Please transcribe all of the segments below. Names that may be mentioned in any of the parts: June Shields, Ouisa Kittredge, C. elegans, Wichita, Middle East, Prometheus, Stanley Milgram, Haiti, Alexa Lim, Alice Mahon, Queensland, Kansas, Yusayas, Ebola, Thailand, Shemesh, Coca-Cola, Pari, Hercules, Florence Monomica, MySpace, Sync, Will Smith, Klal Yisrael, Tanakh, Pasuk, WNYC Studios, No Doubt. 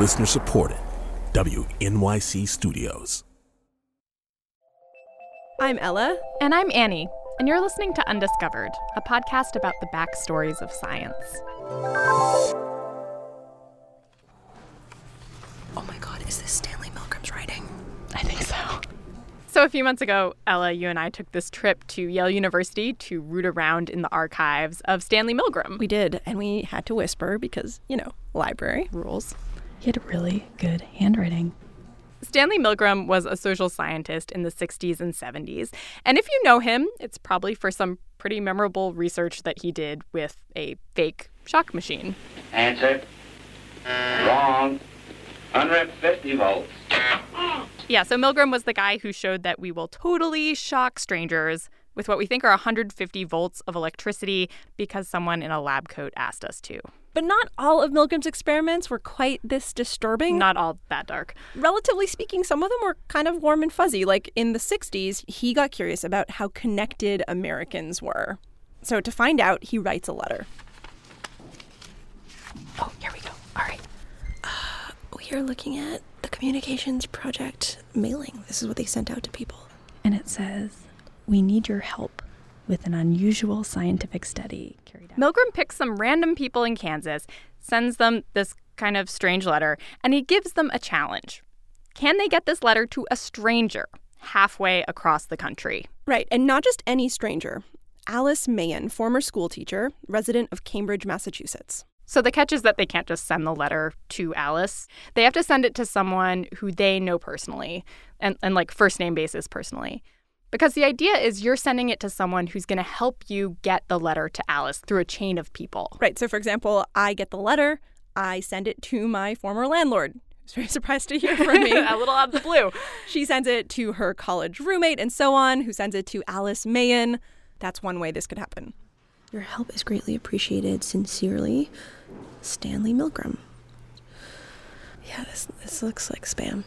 Listener supported. WNYC Studios. I'm Ella. And I'm Annie. And you're listening to Undiscovered, a podcast about the backstories of science. Oh my God, is this Stanley Milgram's writing? I think so. So a few months ago, Ella, you and I took this trip to Yale University to root around in the archives of Stanley Milgram. We did, and we had to whisper because, you know, library rules. He had a really good handwriting. Stanley Milgram was a social scientist in the 60s and 70s. And if you know him, it's probably for some pretty memorable research that he did with a fake shock machine. Answer. Wrong. Unrep 50 volts. Yeah, so Milgram was the guy who showed that we will totally shock strangers with what we think are 150 volts of electricity because someone in a lab coat asked us to. But not all of Milgram's experiments were quite this disturbing. Not all that dark. Relatively speaking, some of them were kind of warm and fuzzy. Like in the 60s, he got curious about how connected Americans were. So to find out, he writes a letter. Oh, here we go. All right. We are looking at the Communications Project mailing. This is what they sent out to people. And it says, "We need your help with an unusual scientific study." Milgram picks some random people in Kansas, sends them this kind of strange letter, and he gives them a challenge. Can they get this letter to a stranger halfway across the country? Right, and not just any stranger. Alice Mahon, former school teacher, resident of Cambridge, Massachusetts. So the catch is that they can't just send the letter to Alice. They have to send it to someone who they know personally, and like first-name basis personally. Because the idea is you're sending it to someone who's going to help you get the letter to Alice through a chain of people. Right. So, for example, I get the letter. I send it to my former landlord, who's very surprised to hear from me. A little out of the blue. She sends it to her college roommate and so on, who sends it to Alice Mahon. That's one way this could happen. Your help is greatly appreciated. Sincerely, Stanley Milgram. Yeah, this looks like spam.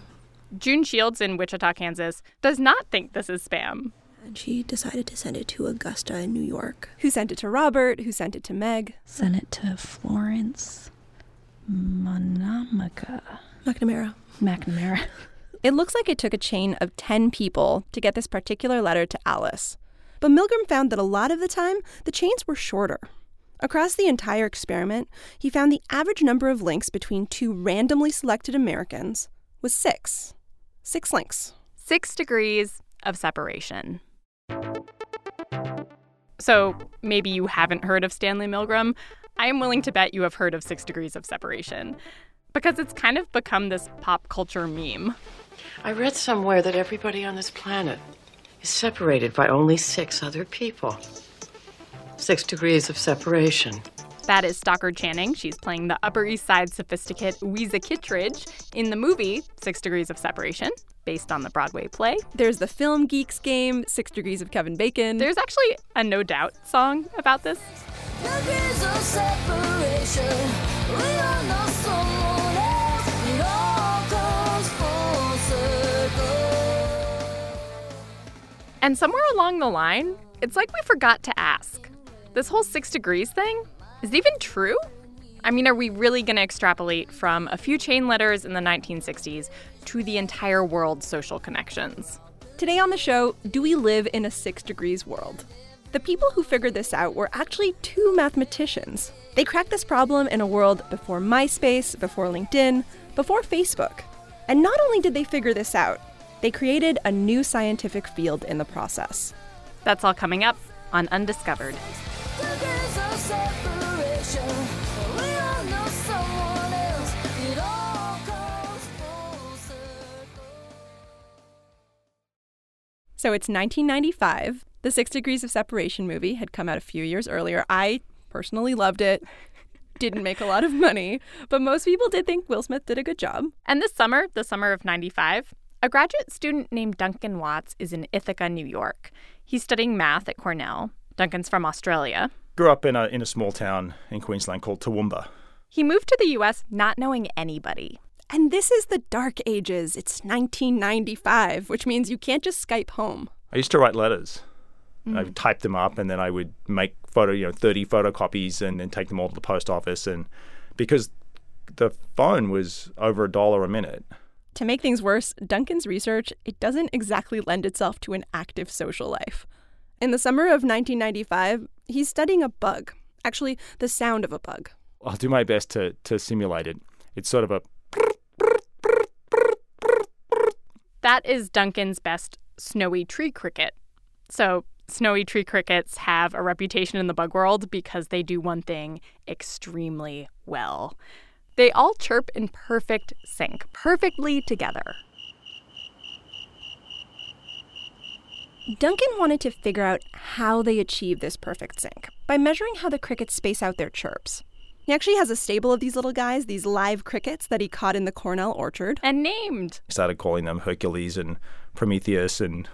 June Shields in Wichita, Kansas, does not think this is spam. And she decided to send it to Augusta in New York. Who sent it to Robert, who sent it to Meg. Sent it to Florence Monomica. McNamara. It looks like it took a chain of 10 people to get this particular letter to Alice. But Milgram found that a lot of the time, the chains were shorter. Across the entire experiment, he found the average number of links between two randomly selected Americans was 6. 6 links. 6 degrees of separation. So maybe you haven't heard of Stanley Milgram. I am willing to bet you have heard of 6 degrees of separation because it's kind of become this pop culture meme. I read somewhere that everybody on this planet is separated by only 6 other people. 6 degrees of separation. That is Stockard Channing. She's playing the Upper East Side sophisticate Ouisa Kittredge in the movie 6 Degrees of Separation, based on the Broadway play. There's the film Geeks game, 6 Degrees of Kevin Bacon. There's actually a No Doubt song about this. Degrees of separation, we all know someone else, it all goes full circle. And somewhere along the line, it's like we forgot to ask. This whole 6 degrees thing, is it even true? I mean, are we really going to extrapolate from a few chain letters in the 1960s to the entire world's social connections? Today on the show, do we live in a 6 degrees world? The people who figured this out were actually 2 mathematicians. They cracked this problem in a world before MySpace, before LinkedIn, before Facebook. And not only did they figure this out, they created a new scientific field in the process. That's all coming up on Undiscovered. So it's 1995. The 6 Degrees of Separation movie had come out a few years earlier. I personally loved it. Didn't make a lot of money, but most people did think Will Smith did a good job. And this summer, the summer of 95, a graduate student named Duncan Watts is in Ithaca, New York. He's studying math at Cornell. Duncan's from Australia. Grew up in a small town in Queensland called Toowoomba. He moved to the U.S. not knowing anybody. And this is the dark ages. It's 1995, which means you can't just Skype home. I used to write letters. Mm. I would type them up, and then I would make 30 photocopies and then take them all to the post office. And because the phone was over $1 a minute. To make things worse, Duncan's research, it doesn't exactly lend itself to an active social life. In the summer of 1995, he's studying a bug. Actually, the sound of a bug. I'll do my best to simulate it. It's sort of a... That is Duncan's best snowy tree cricket. So snowy tree crickets have a reputation in the bug world because they do one thing extremely well. They all chirp in perfect sync, perfectly together. Duncan wanted to figure out how they achieve this perfect sync by measuring how the crickets space out their chirps. He actually has a stable of these little guys, these live crickets that he caught in the Cornell orchard. And named. He started calling them Hercules and Prometheus and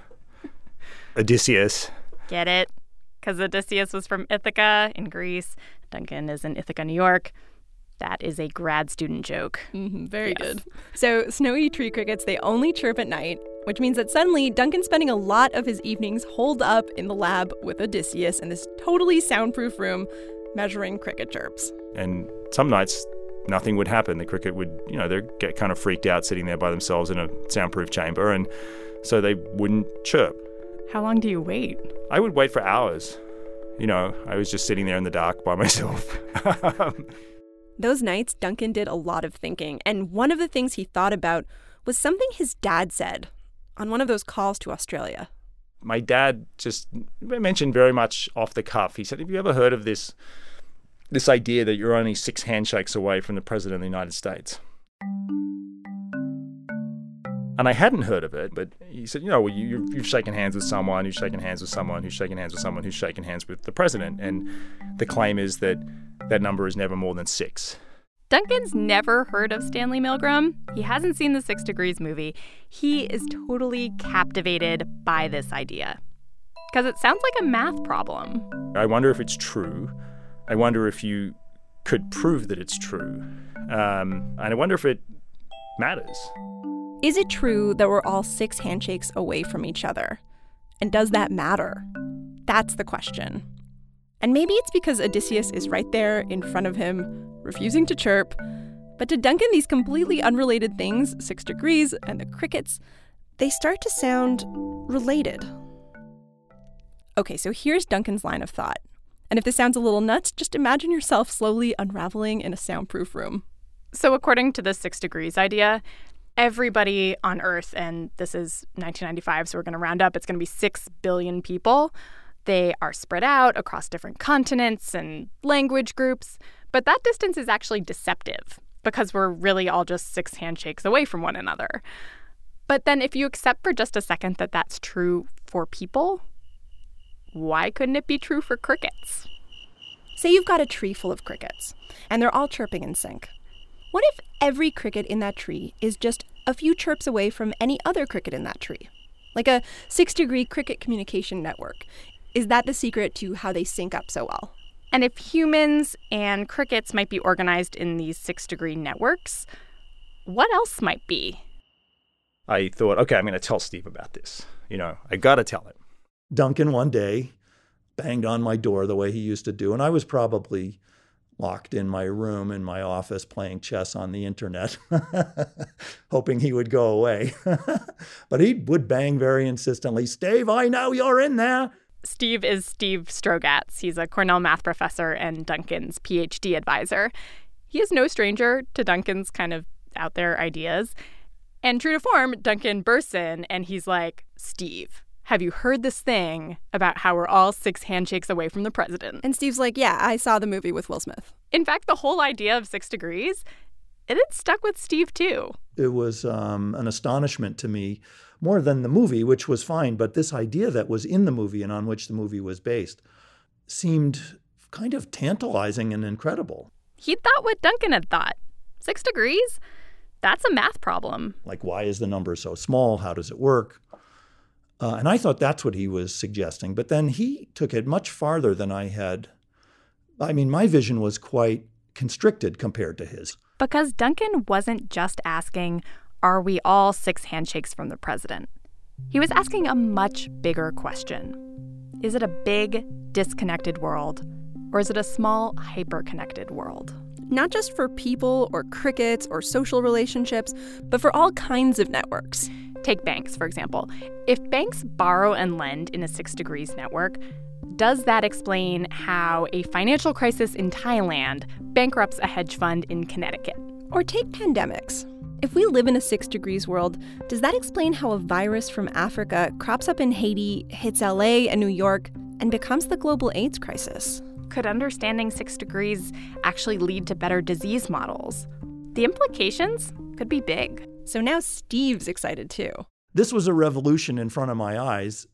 Odysseus. Get it? Because Odysseus was from Ithaca in Greece. Duncan is in Ithaca, New York. That is a grad student joke. Mm-hmm, very good. So snowy tree crickets, they only chirp at night, which means that suddenly Duncan's spending a lot of his evenings holed up in the lab with Odysseus in this totally soundproof room measuring cricket chirps. And some nights nothing would happen. The cricket would, you know, they'd get kind of freaked out sitting there by themselves in a soundproof chamber, and so they wouldn't chirp. How long do you wait? I would wait for hours. You know, I was just sitting there in the dark by myself. Those nights, Duncan did a lot of thinking, and one of the things he thought about was something his dad said on one of those calls to Australia. My dad just mentioned very much off the cuff. He said, have you ever heard of this idea that you're only 6 handshakes away from the President of the United States? And I hadn't heard of it, but he said, you know, well, you've shaken hands with someone, who's shaken hands with someone, who's shaken hands with someone, who's shaken hands with the President. And the claim is that that number is never more than 6. Duncan's never heard of Stanley Milgram. He hasn't seen the 6 Degrees movie. He is totally captivated by this idea because it sounds like a math problem. I wonder if it's true. I wonder if you could prove that it's true. And I wonder if it matters. Is it true that we're all 6 handshakes away from each other? And does that matter? That's the question. And maybe it's because Odysseus is right there in front of him, refusing to chirp. But to Duncan, these completely unrelated things, 6 Degrees and the crickets, they start to sound related. Okay, so here's Duncan's line of thought. And if this sounds a little nuts, just imagine yourself slowly unraveling in a soundproof room. So according to the 6 Degrees idea, everybody on Earth, and this is 1995, so we're going to round up, it's going to be 6 billion people. They are spread out across different continents and language groups. But that distance is actually deceptive because we're really all just 6 handshakes away from one another. But then if you accept for just a second that that's true for people, why couldn't it be true for crickets? Say you've got a tree full of crickets, and they're all chirping in sync. What if every cricket in that tree is just a few chirps away from any other cricket in that tree? Like a 6-degree cricket communication network. Is that the secret to how they sync up so well? And if humans and crickets might be organized in these 6-degree networks, what else might be? I thought, okay, I'm going to tell Steve about this. You know, I got to tell him. Duncan one day banged on my door the way he used to do, and I was probably locked in my room in my office playing chess on the internet, hoping he would go away. But he would bang very insistently, Steve, I know you're in there. Steve is Steve Strogatz. He's a Cornell math professor and Duncan's PhD advisor. He is no stranger to Duncan's kind of out there ideas. And true to form, Duncan bursts in and he's like, Steve, have you heard this thing about how we're all 6 handshakes away from the president? And Steve's like, yeah, I saw the movie with Will Smith. In fact, the whole idea of 6 Degrees, it had stuck with Steve too. It was an astonishment to me. More than the movie, which was fine, but this idea that was in the movie and on which the movie was based seemed kind of tantalizing and incredible. He thought what Duncan had thought. 6 degrees? That's a math problem. Like, why is the number so small? How does it work? And I thought that's what he was suggesting. But then he took it much farther than I had. I mean, my vision was quite constricted compared to his. Because Duncan wasn't just asking, are we all 6 handshakes from the president? He was asking a much bigger question. Is it a big, disconnected world, or is it a small, hyper-connected world? not just for people or crickets or social relationships, but for all kinds of networks. Take banks, for example. If banks borrow and lend in a 6 Degrees network, does that explain how a financial crisis in Thailand bankrupts a hedge fund in Connecticut? Or take pandemics. If we live in a 6 Degrees world, does that explain how a virus from Africa crops up in Haiti, hits LA and New York, and becomes the global AIDS crisis? Could understanding 6 Degrees actually lead to better disease models? The implications could be big. So now Steve's excited too. This was a revolution in front of my eyes,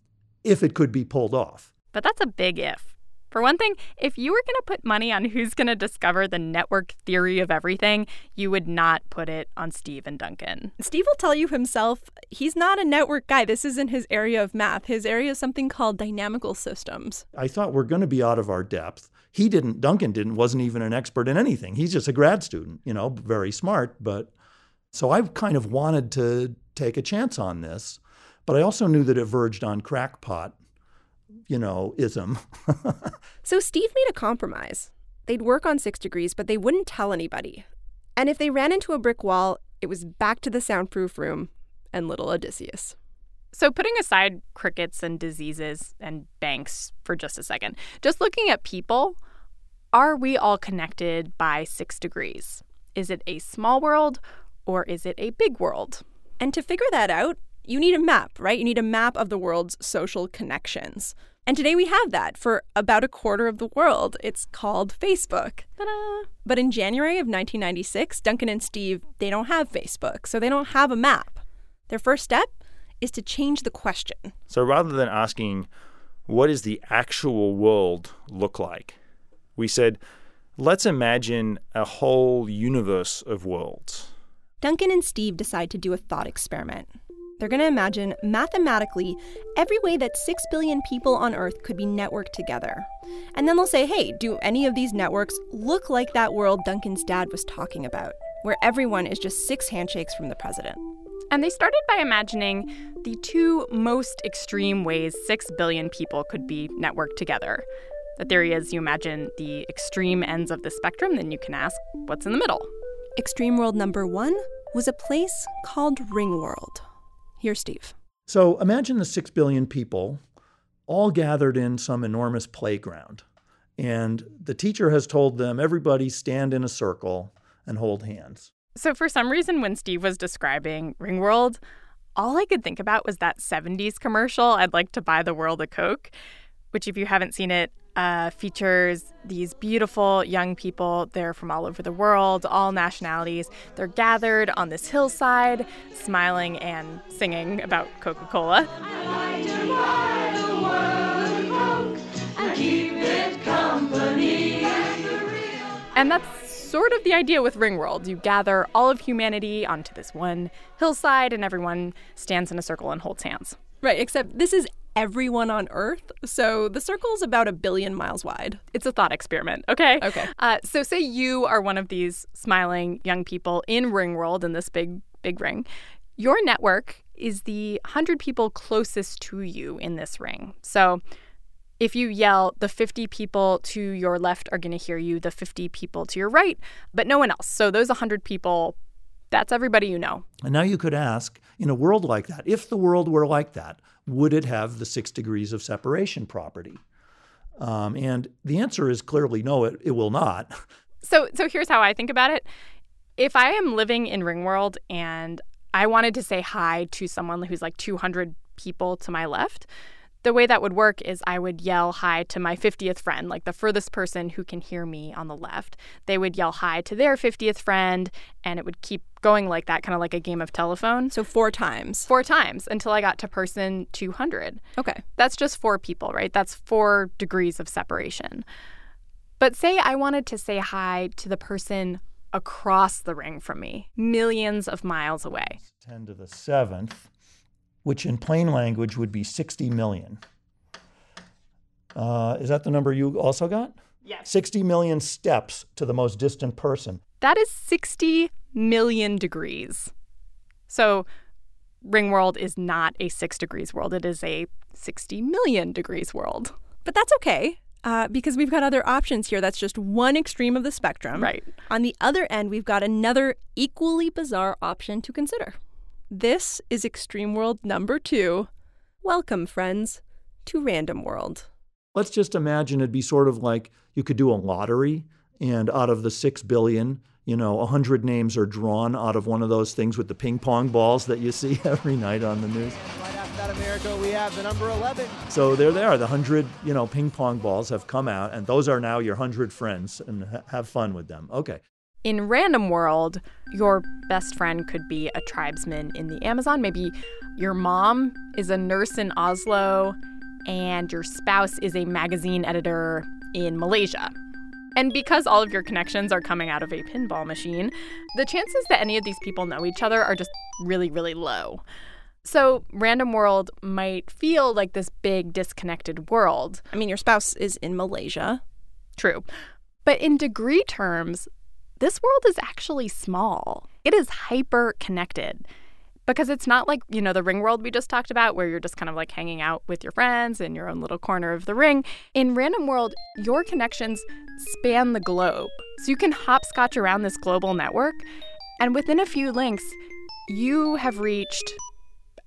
if it could be pulled off. But that's a big if. For one thing, if you were going to put money on who's going to discover the network theory of everything, you would not put it on Steve and Duncan. Steve will tell you himself, he's not a network guy. This isn't his area of math. His area is something called dynamical systems. I thought we're going to be out of our depth. Duncan wasn't even an expert in anything. He's just a grad student, very smart. But so I kind of wanted to take a chance on this. But I also knew that it verged on crackpot. Ism. So Steve made a compromise. They'd work on 6 Degrees, but they wouldn't tell anybody. And if they ran into a brick wall, it was back to the soundproof room and little Odysseus. So putting aside crickets and diseases and banks for just a second, just looking at people, are we all connected by 6 Degrees? Is it a small world or is it a big world? And to figure that out, you need a map, right? You need a map of the world's social connections. And today we have that for about a quarter of the world. It's called Facebook. Ta-da! But in January of 1996, Duncan and Steve, they don't have Facebook, so they don't have a map. Their first step is to change the question. So rather than asking, what does the actual world look like? We said, let's imagine a whole universe of worlds. Duncan and Steve decide to do a thought experiment. They're going to imagine, mathematically, every way that 6 billion people on Earth could be networked together. And then they'll say, hey, do any of these networks look like that world Duncan's dad was talking about, where everyone is just 6 handshakes from the president? And they started by imagining the 2 most extreme ways 6 billion people could be networked together. The theory is you imagine the extreme ends of the spectrum, then you can ask, what's in the middle? Extreme world number 1 was a place called Ringworld. Here's Steve. So imagine the 6 billion people all gathered in some enormous playground. And the teacher has told them, everybody stand in a circle and hold hands. So for some reason, when Steve was describing Ringworld, all I could think about was that 70s commercial, I'd like to buy the world a Coke, which if you haven't seen it, features these beautiful young people. They're from all over the world, all nationalities. They're gathered on this hillside, smiling and singing about Coca-Cola. I like to buy the world a Coke and keep it company. And that's sort of the idea with Ringworld. You gather all of humanity onto this one hillside and everyone stands in a circle and holds hands. Right, except this is everyone on Earth. So the circle's about 1 billion miles wide. It's a thought experiment, okay? Okay. So say you are one of these smiling young people in Ringworld, in this big, big ring. Your network is the 100 people closest to you in this ring. So if you yell, the 50 people to your left are going to hear you, the 50 people to your right, but no one else. So those 100 people, that's everybody you know. And now you could ask, in a world like that, if the world were like that, would it have the 6 degrees of separation property? And the answer is clearly no, it will not. So here's how I think about it. If I am living in Ringworld and I wanted to say hi to someone who's like 200 people to my left, the way that would work is I would yell hi to my 50th friend, like the furthest person who can hear me on the left. They would yell hi to their 50th friend, and it would keep going like that, kind of like a game of telephone. So 4 times. 4 times until I got to person 200. Okay. That's just 4 people, right? That's 4 degrees of separation. But say I wanted to say hi to the person across the ring from me, millions of miles away. 10 to the 7th. Which in plain language would be 60 million. Is that the number you also got? Yes. 60 million steps to the most distant person. That is 60 million degrees. So Ringworld is not a 6 degrees world. It is a 60 million degrees world. But that's okay. because we've got other options here. That's just one extreme of the spectrum. Right. On the other end, we've got another equally bizarre option to consider. This is Extreme World number 2. Welcome, friends, to Random World. Let's just imagine it'd be sort of like you could do a lottery, and out of the 6 billion, 100 names are drawn out of one of those things with the ping pong balls that you see every night on the news. Right after that, America, we have the number 11. So there they are. The 100, ping pong balls have come out, and those are now your 100 friends, and have fun with them. Okay. In Random World, your best friend could be a tribesman in the Amazon. Maybe your mom is a nurse in Oslo, and your spouse is a magazine editor in Malaysia. And because all of your connections are coming out of a pinball machine, the chances that any of these people know each other are just really, really low. So Random World might feel like this big disconnected world. I mean, your spouse is in Malaysia. True. But in degree terms, this world is actually small. It is hyper-connected. Because it's not like, the ring world we just talked about, where you're just kind of like hanging out with your friends in your own little corner of the ring. In Random World, your connections span the globe. So you can hopscotch around this global network. And within a few links, you have reached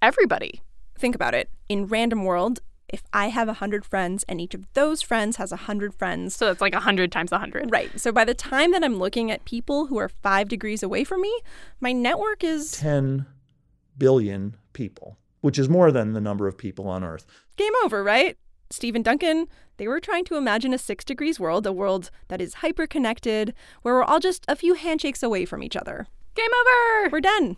everybody. Think about it. In Random World, if I have 100 friends and each of those friends has 100 friends. So it's like 100 times 100. Right. So by the time that I'm looking at people who are 5 degrees away from me, my network is 10 billion people, which is more than the number of people on Earth. Game over, right? Steve and Duncan, they were trying to imagine a 6 degrees world, a world that is hyper-connected, where we're all just a few handshakes away from each other. Game over! We're done.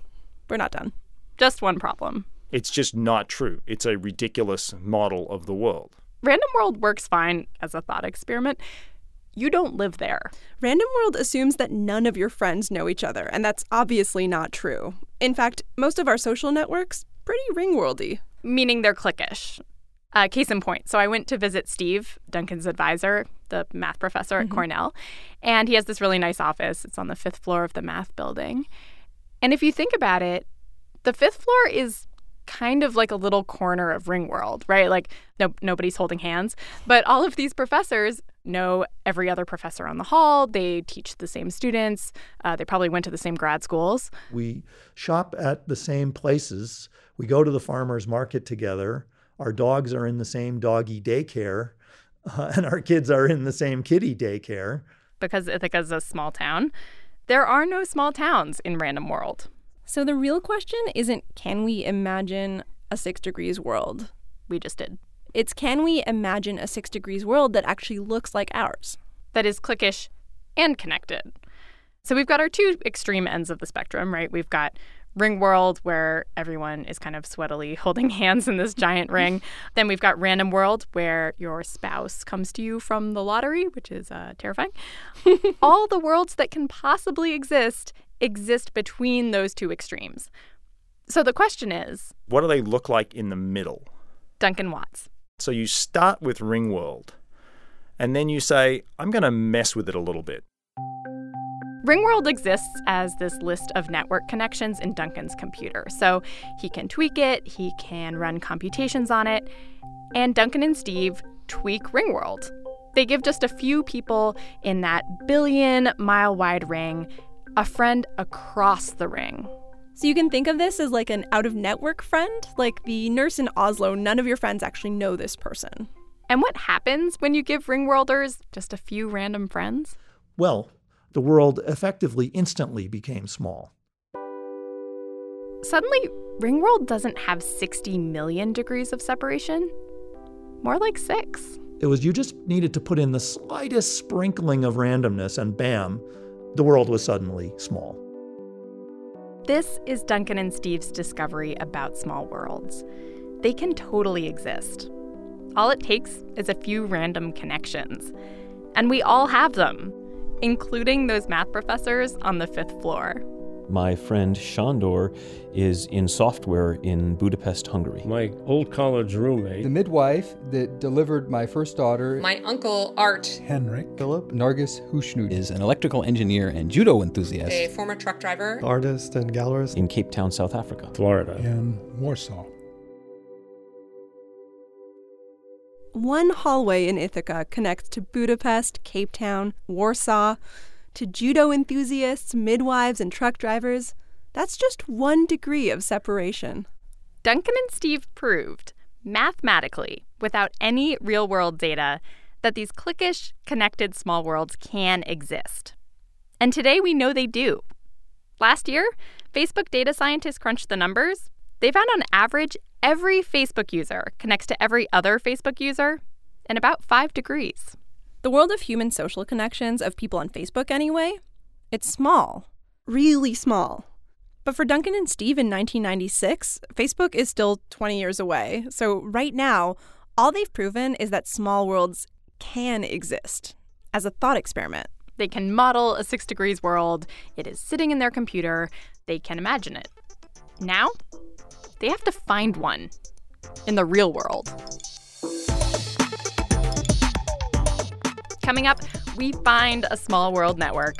We're not done. Just one problem. It's just not true. It's a ridiculous model of the world. Random World works fine as a thought experiment. You don't live there. Random World assumes that none of your friends know each other, and that's obviously not true. In fact, most of our social networks, pretty ringworldy. Meaning they're cliquish. Case in point. So I went to visit Steve, Duncan's advisor, the math professor at Cornell, and he has this really nice office. It's on the 5th floor of the math building. And if you think about it, the 5th floor is kind of like a little corner of Ringworld, right? Like nobody's holding hands. But all of these professors know every other professor on the hall. They teach the same students. They probably went to the same grad schools. We shop at the same places. We go to the farmer's market together. Our dogs are in the same doggy daycare. And our kids are in the same kitty daycare. Because Ithaca's a small town, there are no small towns in Random World. So the real question isn't, can we imagine a 6 degrees world? We just did. It's, can we imagine a 6 degrees world that actually looks like ours? That is cliquish and connected. So we've got our two extreme ends of the spectrum, right? We've got Ring World, where everyone is kind of sweatily holding hands in this giant ring. Then we've got Random World, where your spouse comes to you from the lottery, which is terrifying. All the worlds that can possibly exist between those two extremes. So the question is, what do they look like in the middle? Duncan Watts. So you start with Ringworld, and then you say, I'm going to mess with it a little bit. Ringworld exists as this list of network connections in Duncan's computer. So he can tweak it, he can run computations on it, and Duncan and Steve tweak Ringworld. They give just a few people in that billion-mile-wide ring a friend across the ring. So you can think of this as like an out-of-network friend, like the nurse in Oslo. None of your friends actually know this person. And what happens when you give ringworlders just a few random friends? Well, the world effectively instantly became small. Suddenly, Ringworld doesn't have 60 million degrees of separation. More like 6. It was, you just needed to put in the slightest sprinkling of randomness and bam, the world was suddenly small. This is Duncan and Steve's discovery about small worlds. They can totally exist. All it takes is a few random connections. And we all have them, including those math professors on the 5th floor. My friend Shandor is in software in Budapest, Hungary. My old college roommate. The midwife that delivered my first daughter. My uncle Art. Henrik. Philip. Nargis Hushnud. Is an electrical engineer and judo enthusiast. A former truck driver. Artist and gallerist. In Cape Town, South Africa. Florida. And Warsaw. One hallway in Ithaca connects to Budapest, Cape Town, Warsaw, to judo enthusiasts, midwives, and truck drivers. That's just 1 degree of separation. Duncan and Steve proved, mathematically, without any real-world data, that these cliquish, connected small worlds can exist. And today we know they do. Last year, Facebook data scientists crunched the numbers. They found on average every Facebook user connects to every other Facebook user in about 5 degrees. The world of human social connections, of people on Facebook anyway, it's small, really small. But for Duncan and Steve in 1996, Facebook is still 20 years away. So right now, all they've proven is that small worlds can exist as a thought experiment. They can model a 6 degrees world. It is sitting in their computer. They can imagine it. Now, they have to find one in the real world. Coming up, we find a small world network.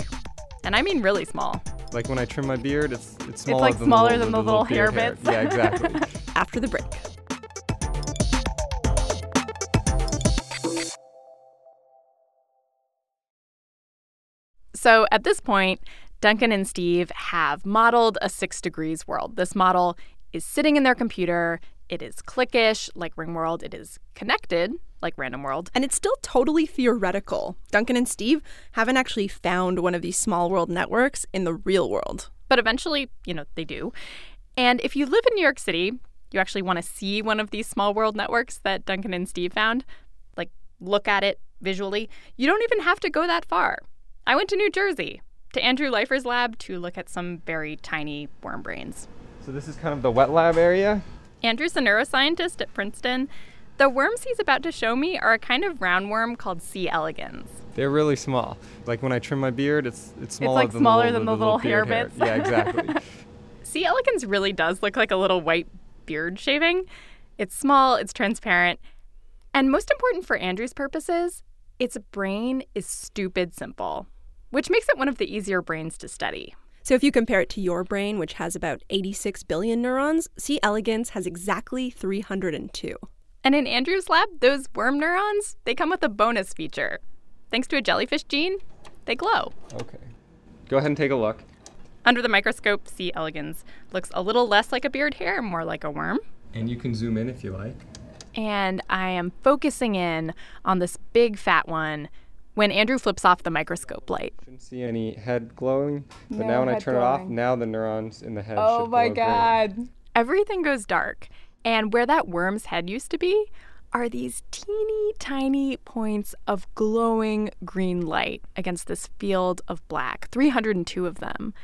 And I mean really small. Like when I trim my beard, it's smaller than the little hair bits. It's like smaller than the little hair bits. Yeah, exactly. After the break. So at this point, Duncan and Steve have modeled a 6 degrees world. This model is sitting in their computer. It is cliquish, like Ringworld. It is connected, like Random World. And it's still totally theoretical. Duncan and Steve haven't actually found one of these small world networks in the real world. But eventually, they do. And if you live in New York City, you actually want to see one of these small world networks that Duncan and Steve found. Like, look at it visually. You don't even have to go that far. I went to New Jersey, to Andrew Leifer's lab, to look at some very tiny worm brains. So this is kind of the wet lab area. Andrew's a neuroscientist at Princeton. The worms he's about to show me are a kind of roundworm called C. elegans. They're really small. Like when I trim my beard, it's smaller than the little hair bits. It's like smaller than the little hair bits. Yeah, exactly. C. elegans really does look like a little white beard shaving. It's small, it's transparent, and most important for Andrew's purposes, its brain is stupid simple, which makes it one of the easier brains to study. So if you compare it to your brain, which has about 86 billion neurons, C. elegans has exactly 302. And in Andrew's lab, those worm neurons, they come with a bonus feature. Thanks to a jellyfish gene, they glow. Okay. Go ahead and take a look. Under the microscope, C. elegans looks a little less like a beard hair, more like a worm. And you can zoom in if you like. And I am focusing in on this big fat one when Andrew flips off the microscope light. I shouldn't see any head glowing, but now when I turn it off, now the neurons in the head should glow. Oh my God. Green. Everything goes dark, and where that worm's head used to be are these teeny tiny points of glowing green light against this field of black, 302 of them.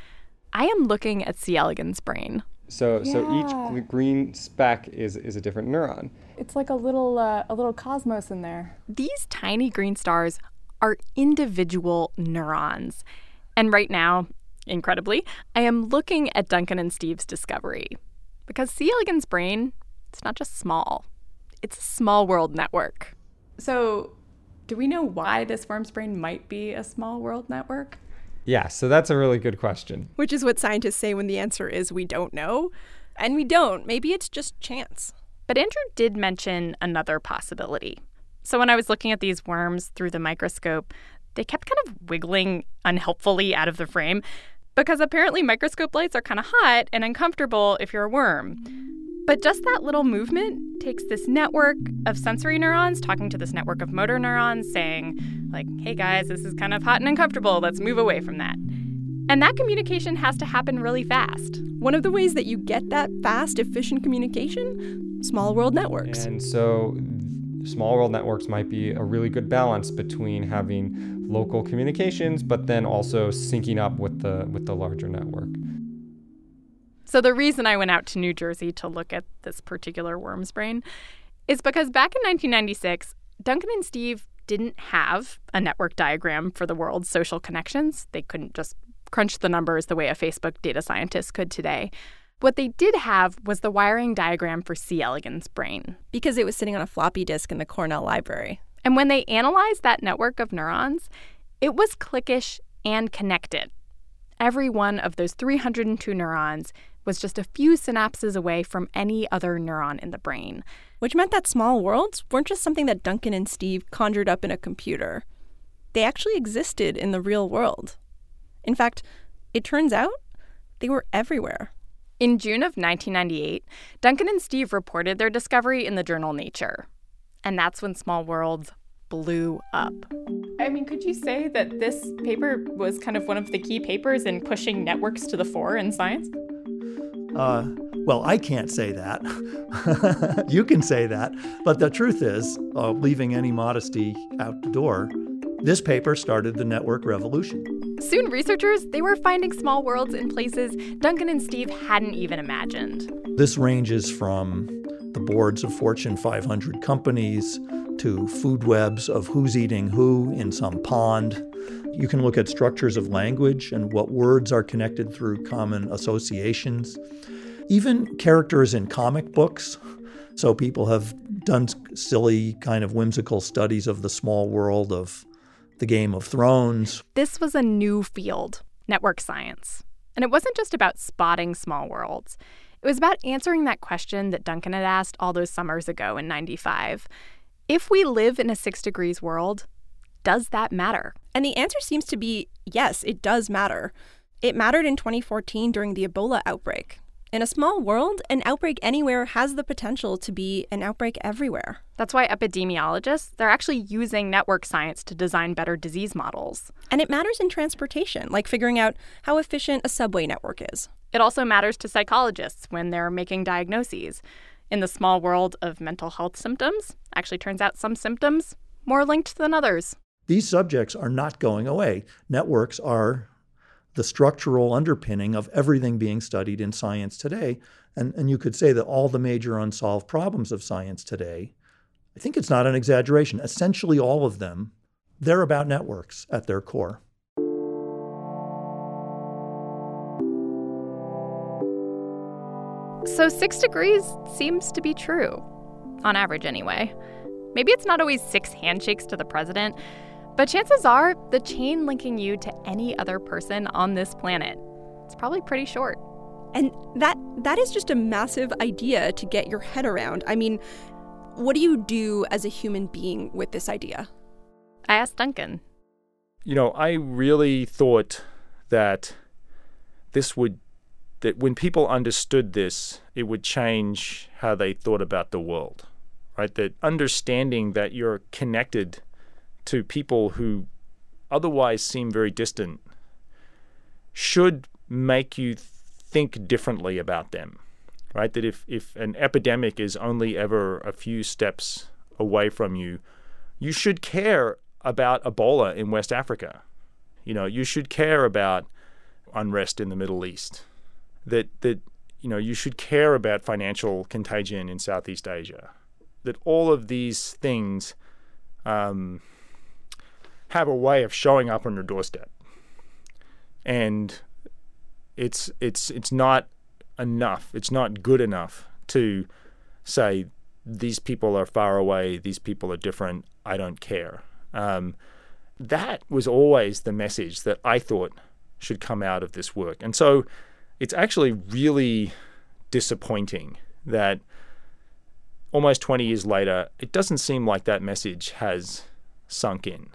I am looking at C. elegans' brain. So each green speck is a different neuron. It's like a little cosmos in there. These tiny green stars are individual neurons. And right now, incredibly, I am looking at Duncan and Steve's discovery. Because C. elegans' brain, it's not just small. It's a small world network. So do we know why this worm's brain might be a small world network? Yeah, so that's a really good question. Which is what scientists say when the answer is we don't know. And we don't. Maybe it's just chance. But Andrew did mention another possibility. So when I was looking at these worms through the microscope, they kept kind of wiggling unhelpfully out of the frame because apparently microscope lights are kind of hot and uncomfortable if you're a worm. But just that little movement takes this network of sensory neurons talking to this network of motor neurons saying, like, hey guys, this is kind of hot and uncomfortable. Let's move away from that. And that communication has to happen really fast. One of the ways that you get that fast, efficient communication, small world networks. And so small world networks might be a really good balance between having local communications, but then also syncing up with the larger network. So the reason I went out to New Jersey to look at this particular worm's brain is because back in 1996, Duncan and Steve didn't have a network diagram for the world's social connections. They couldn't just crunch the numbers the way a Facebook data scientist could today. What they did have was the wiring diagram for C. elegans' brain. Because it was sitting on a floppy disk in the Cornell library. And when they analyzed that network of neurons, it was cliquish and connected. Every one of those 302 neurons was just a few synapses away from any other neuron in the brain. Which meant that small worlds weren't just something that Duncan and Steve conjured up in a computer. They actually existed in the real world. In fact, it turns out they were everywhere. In June of 1998, Duncan and Steve reported their discovery in the journal Nature. And that's when small worlds blew up. I mean, could you say that this paper was kind of one of the key papers in pushing networks to the fore in science? Well, I can't say that. You can say that. But the truth is, leaving any modesty out the door, this paper started the network revolution. Soon, researchers, they were finding small worlds in places Duncan and Steve hadn't even imagined. This ranges from the boards of Fortune 500 companies to food webs of who's eating who in some pond. You can look at structures of language and what words are connected through common associations. Even characters in comic books. So people have done silly, kind of whimsical studies of the small world of the Game of Thrones. This was a new field, network science. And it wasn't just about spotting small worlds. It was about answering that question that Duncan had asked all those summers ago in 95. If we live in a 6 degrees world, does that matter? And the answer seems to be, yes, it does matter. It mattered in 2014 during the Ebola outbreak. In a small world, an outbreak anywhere has the potential to be an outbreak everywhere. That's why epidemiologists, they're actually using network science to design better disease models. And it matters in transportation, like figuring out how efficient a subway network is. It also matters to psychologists when they're making diagnoses. In the small world of mental health symptoms, actually turns out some symptoms more linked than others. These subjects are not going away. Networks are the structural underpinning of everything being studied in science today. And you could say that all the major unsolved problems of science today, I think it's not an exaggeration, essentially all of them, they're about networks at their core. So 6 degrees seems to be true, on average anyway. Maybe it's not always 6 handshakes to the president, but chances are the chain linking you to any other person on this planet, it's probably pretty short. And that is just a massive idea to get your head around. I mean, what do you do as a human being with this idea? I asked Duncan. You know, I really thought that that when people understood this, it would change how they thought about the world, right? That understanding that you're connected to people who otherwise seem very distant should make you think differently about them, right? That if an epidemic is only ever a few steps away from you, you should care about Ebola in West Africa. You know, you should care about unrest in the Middle East. That you know, you should care about financial contagion in Southeast Asia. That all of these things have a way of showing up on your doorstep, and it's not enough. It's not good enough to say these people are far away, these people are different, I don't care. That was always the message that I thought should come out of this work, and so it's actually really disappointing that almost 20 years later, it doesn't seem like that message has sunk in.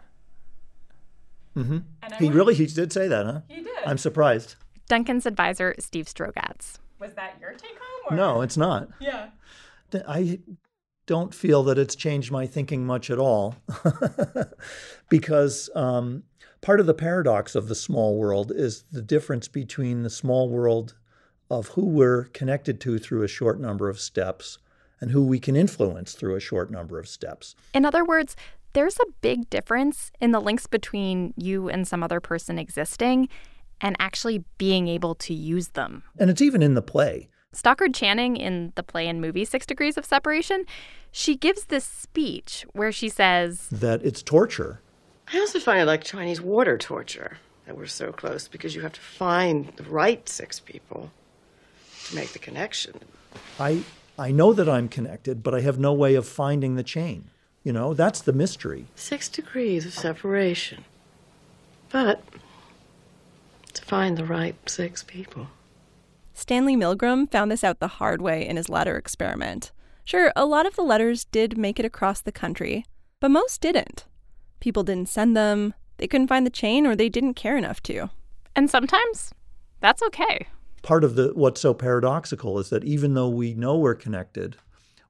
Mm-hmm. He did say that, huh? He did. I'm surprised. Duncan's advisor, Steve Strogatz. Was that your take home? Or? No, it's not. Yeah. I don't feel that it's changed my thinking much at all because part of the paradox of the small world is the difference between the small world of who we're connected to through a short number of steps and who we can influence through a short number of steps. In other words, there's a big difference in the links between you and some other person existing and actually being able to use them. And it's even in the play. Stockard Channing, in the play and movie 6 Degrees of Separation, she gives this speech where she says that it's torture. I also find it like Chinese water torture that we're so close because you have to find the right 6 people to make the connection. I know that I'm connected, but I have no way of finding the chain. You know, that's the mystery. 6 degrees of separation. But it's find the right six people. Stanley Milgram found this out the hard way in his latter experiment. Sure, a lot of the letters did make it across the country, but most didn't. People didn't send them, they couldn't find the chain, or they didn't care enough to. And sometimes that's okay. Part of what's so paradoxical is that even though we know we're connected,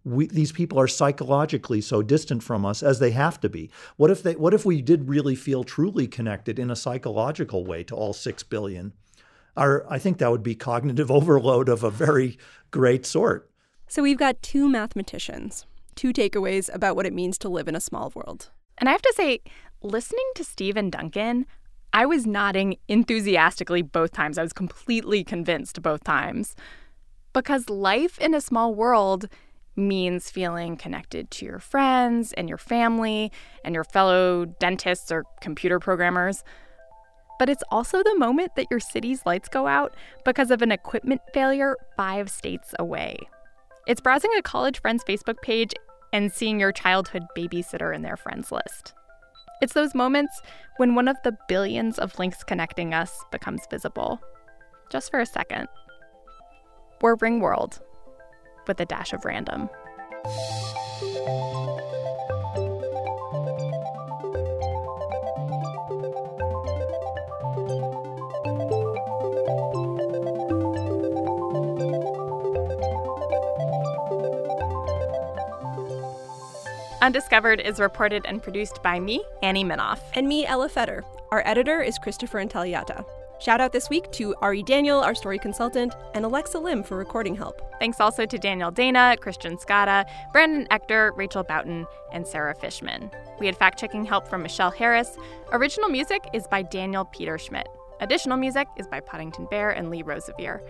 these people are psychologically so distant from us as they have to be. What if we did really feel truly connected in a psychological way to all 6 billion? I think that would be cognitive overload of a very great sort. So we've got two mathematicians, two takeaways about what it means to live in a small world. And I have to say, listening to Steve and Duncan, I was nodding enthusiastically both times. I was completely convinced both times. Because life in a small world means feeling connected to your friends and your family and your fellow dentists or computer programmers. But it's also the moment that your city's lights go out because of an equipment failure 5 states away. It's browsing a college friend's Facebook page and seeing your childhood babysitter in their friends list. It's those moments when one of the billions of links connecting us becomes visible. Just for a second. We're Ringworld, with a dash of random. Undiscovered is reported and produced by me, Annie Minoff. And me, Ella Fetter. Our editor is Christopher Intagliata. Shout out this week to Ari Daniel, our story consultant, and Alexa Lim for recording help. Thanks also to Daniel Dana, Christian Scotta, Brandon Echter, Rachel Boughton, and Sarah Fishman. We had fact-checking help from Michelle Harris. Original music is by Daniel Peter Schmidt. Additional music is by Poddington Bear and Lee Rosevier.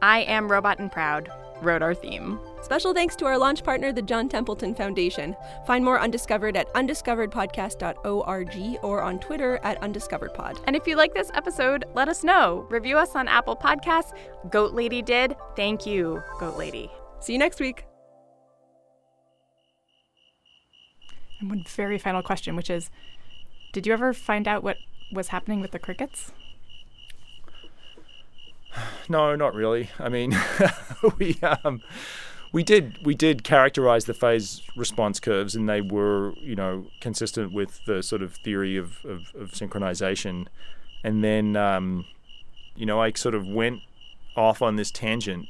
I Am Robot and Proud wrote our theme. Special thanks to our launch partner, the John Templeton Foundation. Find more Undiscovered at undiscoveredpodcast.org or on Twitter at undiscoveredpod. And if you like this episode, let us know. Review us on Apple Podcasts. Goat Lady did. Thank you, Goat Lady. See you next week. And one very final question, which is, did you ever find out what was happening with the crickets? No, not really. I mean, we did characterize the phase response curves, and they were, consistent with the sort of theory of synchronization. And then, I sort of went off on this tangent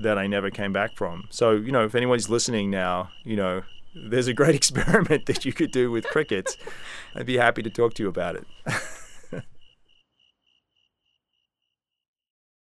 that I never came back from. So, if anyone's listening now, there's a great experiment that you could do with crickets. I'd be happy to talk to you about it.